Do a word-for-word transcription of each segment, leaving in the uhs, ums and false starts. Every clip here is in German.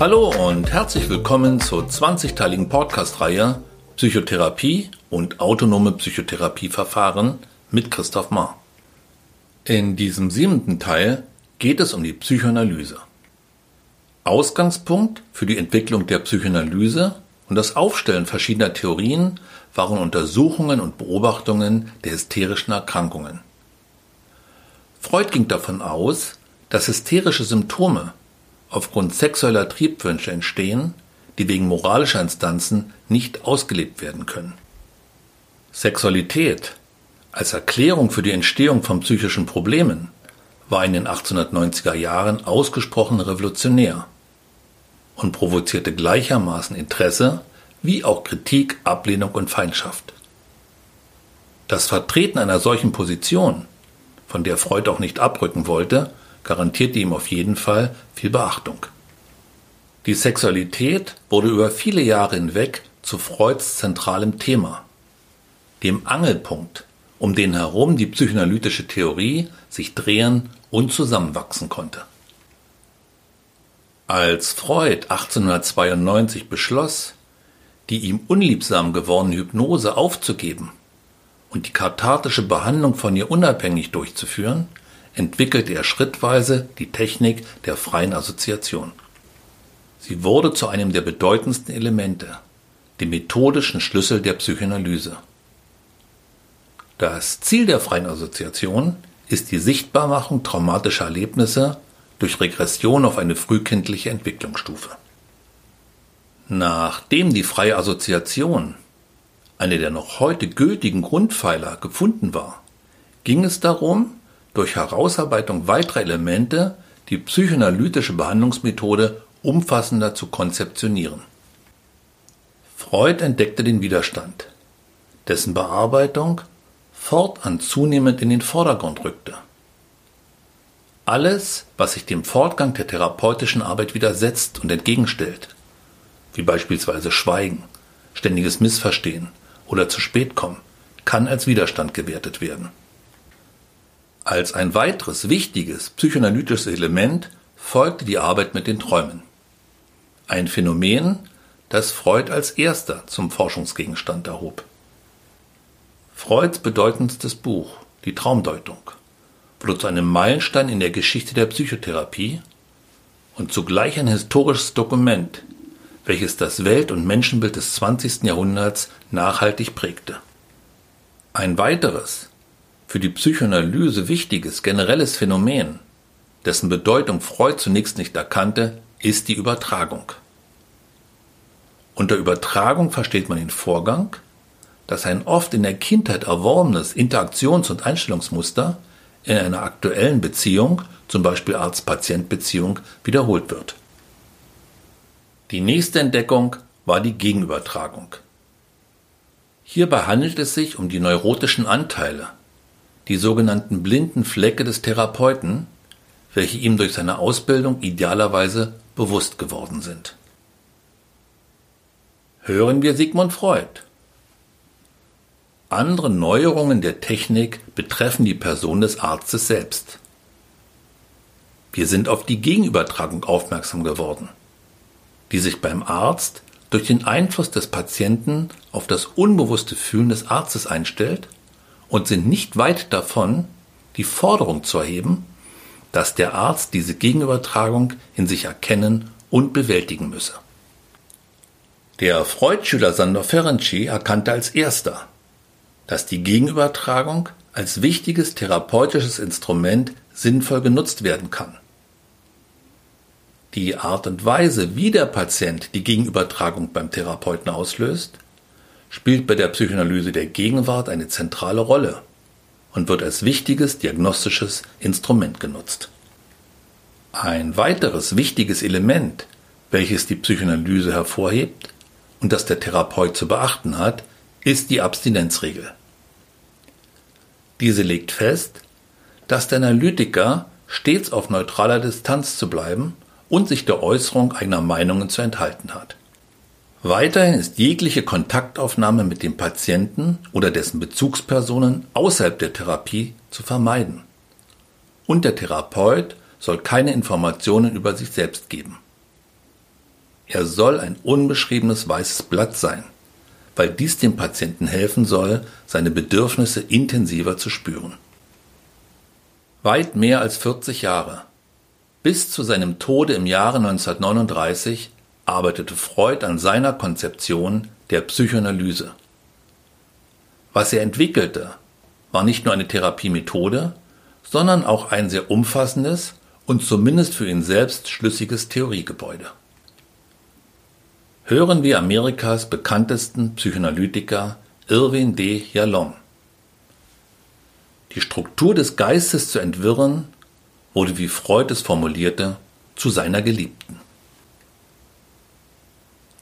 Hallo und herzlich willkommen zur zwanzigteiligen Podcast-Reihe Psychotherapie und autonome Psychotherapieverfahren mit Christoph Mahr. In diesem siebenten Teil geht es um die Psychoanalyse. Ausgangspunkt für die Entwicklung der Psychoanalyse und das Aufstellen verschiedener Theorien waren Untersuchungen und Beobachtungen der hysterischen Erkrankungen. Freud ging davon aus, dass hysterische Symptome aufgrund sexueller Triebwünsche entstehen, die wegen moralischer Instanzen nicht ausgelebt werden können. Sexualität als Erklärung für die Entstehung von psychischen Problemen war in den achtzehnhundertneunziger Jahren ausgesprochen revolutionär und provozierte gleichermaßen Interesse wie auch Kritik, Ablehnung und Feindschaft. Das Vertreten einer solchen Position, von der Freud auch nicht abrücken wollte, garantierte ihm auf jeden Fall viel Beachtung. Die Sexualität wurde über viele Jahre hinweg zu Freuds zentralem Thema, dem Angelpunkt, um den herum die psychoanalytische Theorie sich drehen und zusammenwachsen konnte. Als Freud achtzehnhundertzweiundneunzig beschloss, die ihm unliebsam gewordene Hypnose aufzugeben und die kathartische Behandlung von ihr unabhängig durchzuführen, entwickelte er schrittweise die Technik der freien Assoziation. Sie wurde zu einem der bedeutendsten Elemente, dem methodischen Schlüssel der Psychoanalyse. Das Ziel der freien Assoziation ist die Sichtbarmachung traumatischer Erlebnisse durch Regression auf eine frühkindliche Entwicklungsstufe. Nachdem die freie Assoziation, eine der noch heute gültigen Grundpfeiler, gefunden war, ging es darum, durch Herausarbeitung weiterer Elemente die psychoanalytische Behandlungsmethode umfassender zu konzeptionieren. Freud entdeckte den Widerstand, dessen Bearbeitung fortan zunehmend in den Vordergrund rückte. Alles, was sich dem Fortgang der therapeutischen Arbeit widersetzt und entgegenstellt, wie beispielsweise Schweigen, ständiges Missverstehen oder zu spät kommen, kann als Widerstand gewertet werden. Als ein weiteres wichtiges psychoanalytisches Element folgte die Arbeit mit den Träumen. Ein Phänomen, das Freud als erster zum Forschungsgegenstand erhob. Freuds bedeutendstes Buch, Die Traumdeutung, wurde zu einem Meilenstein in der Geschichte der Psychotherapie und zugleich ein historisches Dokument, welches das Welt- und Menschenbild des zwanzigsten Jahrhunderts nachhaltig prägte. Ein weiteres, für die Psychoanalyse wichtiges generelles Phänomen, dessen Bedeutung Freud zunächst nicht erkannte, ist die Übertragung. Unter Übertragung versteht man den Vorgang, dass ein oft in der Kindheit erworbenes Interaktions- und Einstellungsmuster in einer aktuellen Beziehung, zum Beispiel Arzt-Patient-Beziehung, wiederholt wird. Die nächste Entdeckung war die Gegenübertragung. Hierbei handelt es sich um die neurotischen Anteile, die sogenannten blinden Flecke des Therapeuten, welche ihm durch seine Ausbildung idealerweise bewusst geworden sind. Hören wir Sigmund Freud. Andere Neuerungen der Technik betreffen die Person des Arztes selbst. Wir sind auf die Gegenübertragung aufmerksam geworden, die sich beim Arzt durch den Einfluss des Patienten auf das unbewusste Fühlen des Arztes einstellt und sind nicht weit davon, die Forderung zu erheben, dass der Arzt diese Gegenübertragung in sich erkennen und bewältigen müsse. Der Freud-Schüler Sándor Ferenczi erkannte als erster, dass die Gegenübertragung als wichtiges therapeutisches Instrument sinnvoll genutzt werden kann. Die Art und Weise, wie der Patient die Gegenübertragung beim Therapeuten auslöst, spielt bei der Psychoanalyse der Gegenwart eine zentrale Rolle und wird als wichtiges diagnostisches Instrument genutzt. Ein weiteres wichtiges Element, welches die Psychoanalyse hervorhebt und das der Therapeut zu beachten hat, ist die Abstinenzregel. Diese legt fest, dass der Analytiker stets auf neutraler Distanz zu bleiben und sich der Äußerung eigener Meinungen zu enthalten hat. Weiterhin ist jegliche Kontaktaufnahme mit dem Patienten oder dessen Bezugspersonen außerhalb der Therapie zu vermeiden. Und der Therapeut soll keine Informationen über sich selbst geben. Er soll ein unbeschriebenes weißes Blatt sein, weil dies dem Patienten helfen soll, seine Bedürfnisse intensiver zu spüren. Weit mehr als vierzig Jahre. Bis zu seinem Tode im Jahre neunzehnhundertneununddreißig arbeitete Freud an seiner Konzeption der Psychoanalyse. Was er entwickelte, war nicht nur eine Therapiemethode, sondern auch ein sehr umfassendes und zumindest für ihn selbst schlüssiges Theoriegebäude. Hören wir Amerikas bekanntesten Psychoanalytiker Irwin D. Yalom. Die Struktur des Geistes zu entwirren, wurde, wie Freud es formulierte, zu seiner Geliebten.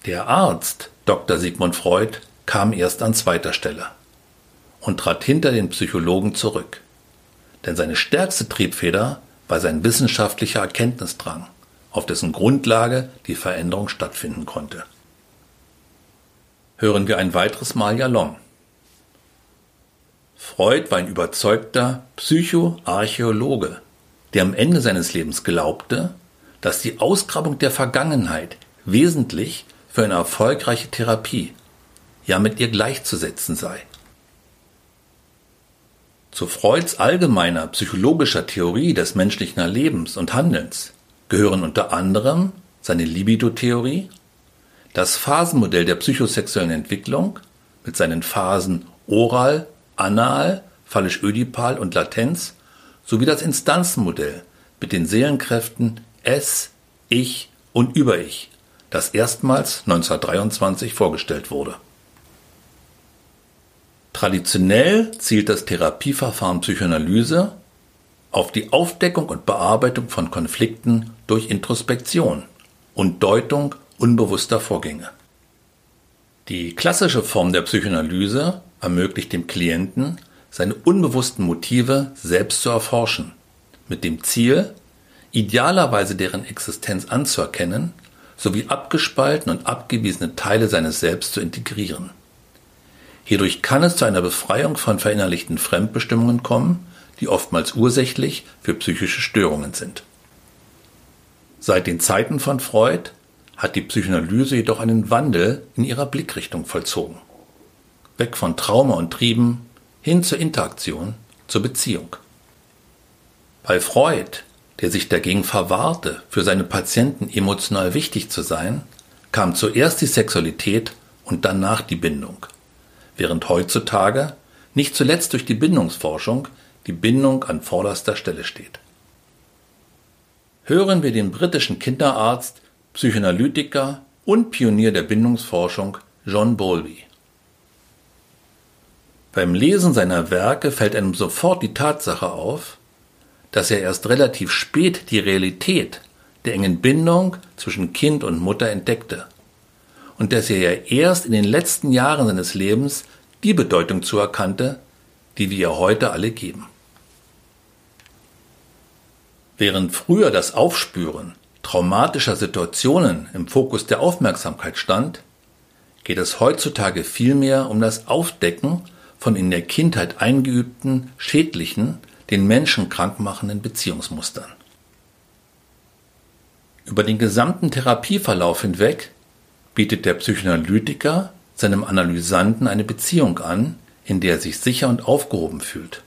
Der Arzt Doktor Sigmund Freud kam erst an zweiter Stelle und trat hinter den Psychologen zurück, denn seine stärkste Triebfeder war sein wissenschaftlicher Erkenntnisdrang, auf dessen Grundlage die Veränderung stattfinden konnte. Hören wir ein weiteres Mal Yalom. Freud war ein überzeugter Psychoarchäologe, der am Ende seines Lebens glaubte, dass die Ausgrabung der Vergangenheit wesentlich für eine erfolgreiche Therapie, ja mit ihr gleichzusetzen sei. Zu Freuds allgemeiner psychologischer Theorie des menschlichen Erlebens und Handelns gehören unter anderem seine Libido-Theorie, das Phasenmodell der psychosexuellen Entwicklung mit seinen Phasen oral, anal, phallisch-ödipal und Latenz sowie das Instanzenmodell mit den Seelenkräften Es, Ich und Über-Ich, das erstmals neunzehnhundertdreiundzwanzig vorgestellt wurde. Traditionell zielt das Therapieverfahren Psychoanalyse auf die Aufdeckung und Bearbeitung von Konflikten durch Introspektion und Deutung unbewusster Vorgänge. Die klassische Form der Psychoanalyse ermöglicht dem Klienten, seine unbewussten Motive selbst zu erforschen, mit dem Ziel, idealerweise deren Existenz anzuerkennen, sowie abgespalten und abgewiesene Teile seines Selbst zu integrieren. Hierdurch kann es zu einer Befreiung von verinnerlichten Fremdbestimmungen kommen, die oftmals ursächlich für psychische Störungen sind. Seit den Zeiten von Freud hat die Psychoanalyse jedoch einen Wandel in ihrer Blickrichtung vollzogen. Weg von Trauma und Trieben hin zur Interaktion, zur Beziehung. Bei Freud, der sich dagegen verwahrte, für seine Patienten emotional wichtig zu sein, kam zuerst die Sexualität und danach die Bindung, während heutzutage, nicht zuletzt durch die Bindungsforschung, die Bindung an vorderster Stelle steht. Hören wir den britischen Kinderarzt, Psychoanalytiker und Pionier der Bindungsforschung John Bowlby. Beim Lesen seiner Werke fällt einem sofort die Tatsache auf, dass er erst relativ spät die Realität der engen Bindung zwischen Kind und Mutter entdeckte und dass er erst in den letzten Jahren seines Lebens die Bedeutung zuerkannte, die wir ihr heute alle geben. Während früher das Aufspüren traumatischer Situationen im Fokus der Aufmerksamkeit stand, geht es heutzutage vielmehr um das Aufdecken von in der Kindheit eingeübten, schädlichen, den Menschen krankmachenden Beziehungsmustern. Über den gesamten Therapieverlauf hinweg bietet der Psychoanalytiker seinem Analysanten eine Beziehung an, in der er sich sicher und aufgehoben fühlt.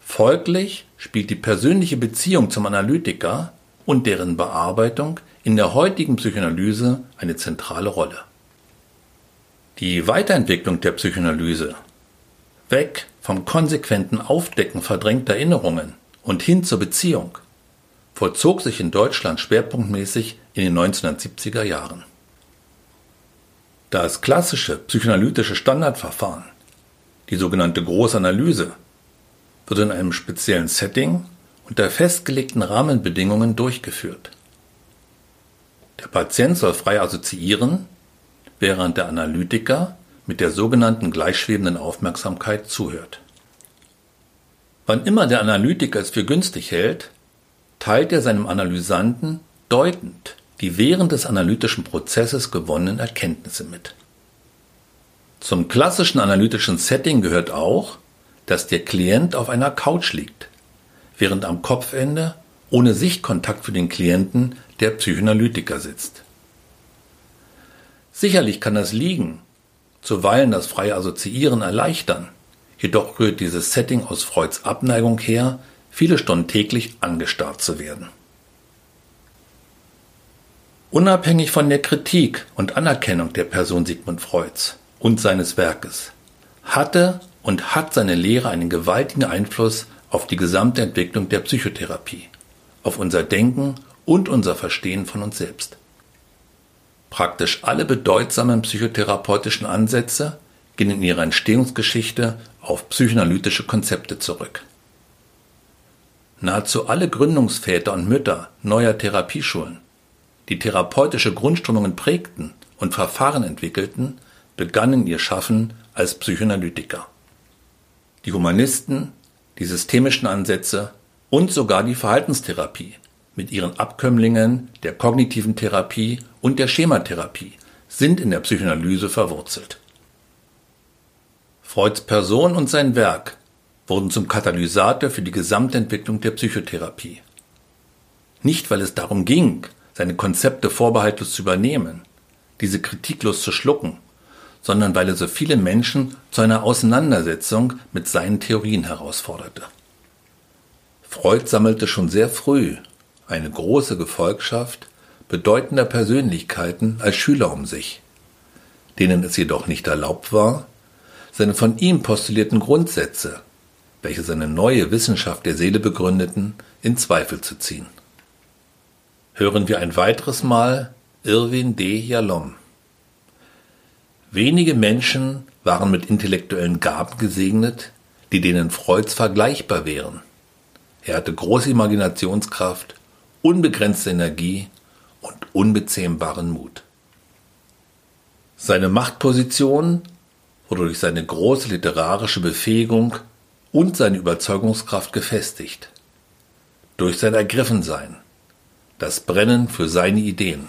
Folglich spielt die persönliche Beziehung zum Analytiker und deren Bearbeitung in der heutigen Psychoanalyse eine zentrale Rolle. Die Weiterentwicklung der Psychoanalyse, weg vom konsequenten Aufdecken verdrängter Erinnerungen und hin zur Beziehung, vollzog sich in Deutschland schwerpunktmäßig in den neunzehnhundertsiebziger Jahren. Das klassische psychoanalytische Standardverfahren, die sogenannte Großanalyse, wird in einem speziellen Setting unter festgelegten Rahmenbedingungen durchgeführt. Der Patient soll frei assoziieren, während der Analytiker mit der sogenannten gleichschwebenden Aufmerksamkeit zuhört. Wann immer der Analytiker es für günstig hält, teilt er seinem Analysanten deutend die während des analytischen Prozesses gewonnenen Erkenntnisse mit. Zum klassischen analytischen Setting gehört auch, dass der Klient auf einer Couch liegt, während am Kopfende ohne Sichtkontakt für den Klienten der Psychoanalytiker sitzt. Sicherlich kann das liegen, zuweilen das freie Assoziieren erleichtern, jedoch rührt dieses Setting aus Freuds Abneigung her, viele Stunden täglich angestarrt zu werden. Unabhängig von der Kritik und Anerkennung der Person Sigmund Freuds und seines Werkes hatte und hat seine Lehre einen gewaltigen Einfluss auf die gesamte Entwicklung der Psychotherapie, auf unser Denken und unser Verstehen von uns selbst. Praktisch alle bedeutsamen psychotherapeutischen Ansätze gehen in ihrer Entstehungsgeschichte auf psychoanalytische Konzepte zurück. Nahezu alle Gründungsväter und Mütter neuer Therapieschulen, die therapeutische Grundströmungen prägten und Verfahren entwickelten, begannen ihr Schaffen als Psychoanalytiker. Die Humanisten, die systemischen Ansätze und sogar die Verhaltenstherapie mit ihren Abkömmlingen der kognitiven Therapie und der Schematherapie sind in der Psychoanalyse verwurzelt. Freuds Person und sein Werk wurden zum Katalysator für die Gesamtentwicklung der Psychotherapie. Nicht, weil es darum ging, seine Konzepte vorbehaltlos zu übernehmen, diese kritiklos zu schlucken, sondern weil er so viele Menschen zu einer Auseinandersetzung mit seinen Theorien herausforderte. Freud sammelte schon sehr früh eine große Gefolgschaft bedeutender Persönlichkeiten als Schüler um sich, denen es jedoch nicht erlaubt war, seine von ihm postulierten Grundsätze, welche seine neue Wissenschaft der Seele begründeten, in Zweifel zu ziehen. Hören wir ein weiteres Mal Irwin D. Yalom. Wenige Menschen waren mit intellektuellen Gaben gesegnet, die denen Freuds vergleichbar wären. Er hatte große Imaginationskraft, unbegrenzte Energie und unbezähmbaren Mut. Seine Machtposition wurde durch seine große literarische Befähigung und seine Überzeugungskraft gefestigt. Durch sein Ergriffensein, das Brennen für seine Ideen.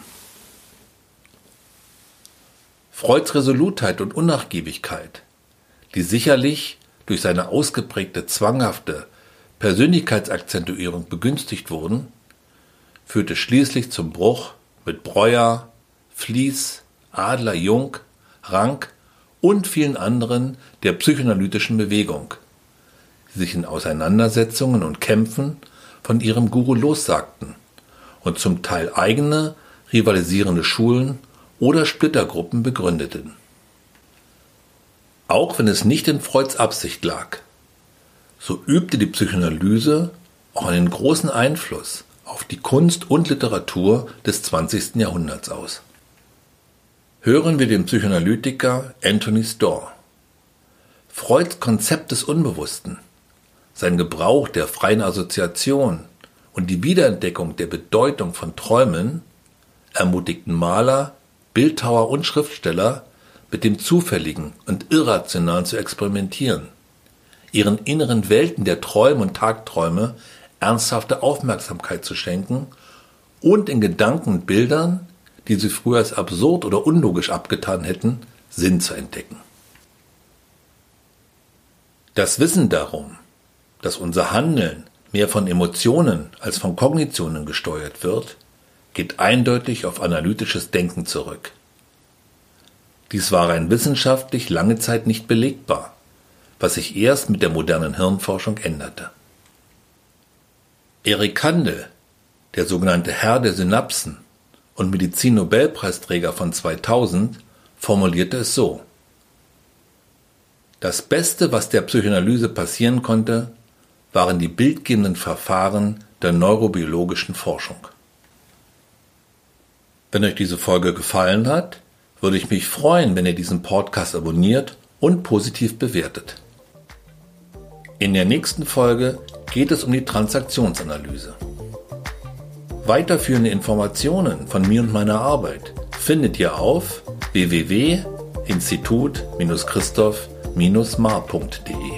Freuds Resolutheit und Unnachgiebigkeit, die sicherlich durch seine ausgeprägte, zwanghafte Persönlichkeitsakzentuierung begünstigt wurden, führte schließlich zum Bruch mit Breuer, Fließ, Adler, Jung, Rank und vielen anderen der psychoanalytischen Bewegung, die sich in Auseinandersetzungen und Kämpfen von ihrem Guru lossagten und zum Teil eigene, rivalisierende Schulen oder Splittergruppen begründeten. Auch wenn es nicht in Freuds Absicht lag, so übte die Psychoanalyse auch einen großen Einfluss auf die Kunst und Literatur des zwanzigsten Jahrhunderts aus. Hören wir den Psychoanalytiker Anthony Storr. Freuds Konzept des Unbewussten, sein Gebrauch der freien Assoziation und die Wiederentdeckung der Bedeutung von Träumen ermutigten Maler, Bildhauer und Schriftsteller, mit dem Zufälligen und Irrationalen zu experimentieren, ihren inneren Welten der Träume und Tagträume ernsthafte Aufmerksamkeit zu schenken und in Gedanken und Bildern, die sie früher als absurd oder unlogisch abgetan hätten, Sinn zu entdecken. Das Wissen darum, dass unser Handeln mehr von Emotionen als von Kognitionen gesteuert wird, geht eindeutig auf analytisches Denken zurück. Dies war rein wissenschaftlich lange Zeit nicht belegbar, was sich erst mit der modernen Hirnforschung änderte. Erik Kandel, der sogenannte Herr der Synapsen und Medizin-Nobelpreisträger von zweitausend, formulierte es so: Das Beste, was der Psychoanalyse passieren konnte, waren die bildgebenden Verfahren der neurobiologischen Forschung. Wenn euch diese Folge gefallen hat, würde ich mich freuen, wenn ihr diesen Podcast abonniert und positiv bewertet. In der nächsten Folge geht es um die Transaktionsanalyse. Weiterführende Informationen von mir und meiner Arbeit findet ihr auf w w w punkt institut Bindestrich christoph Bindestrich mahr punkt de.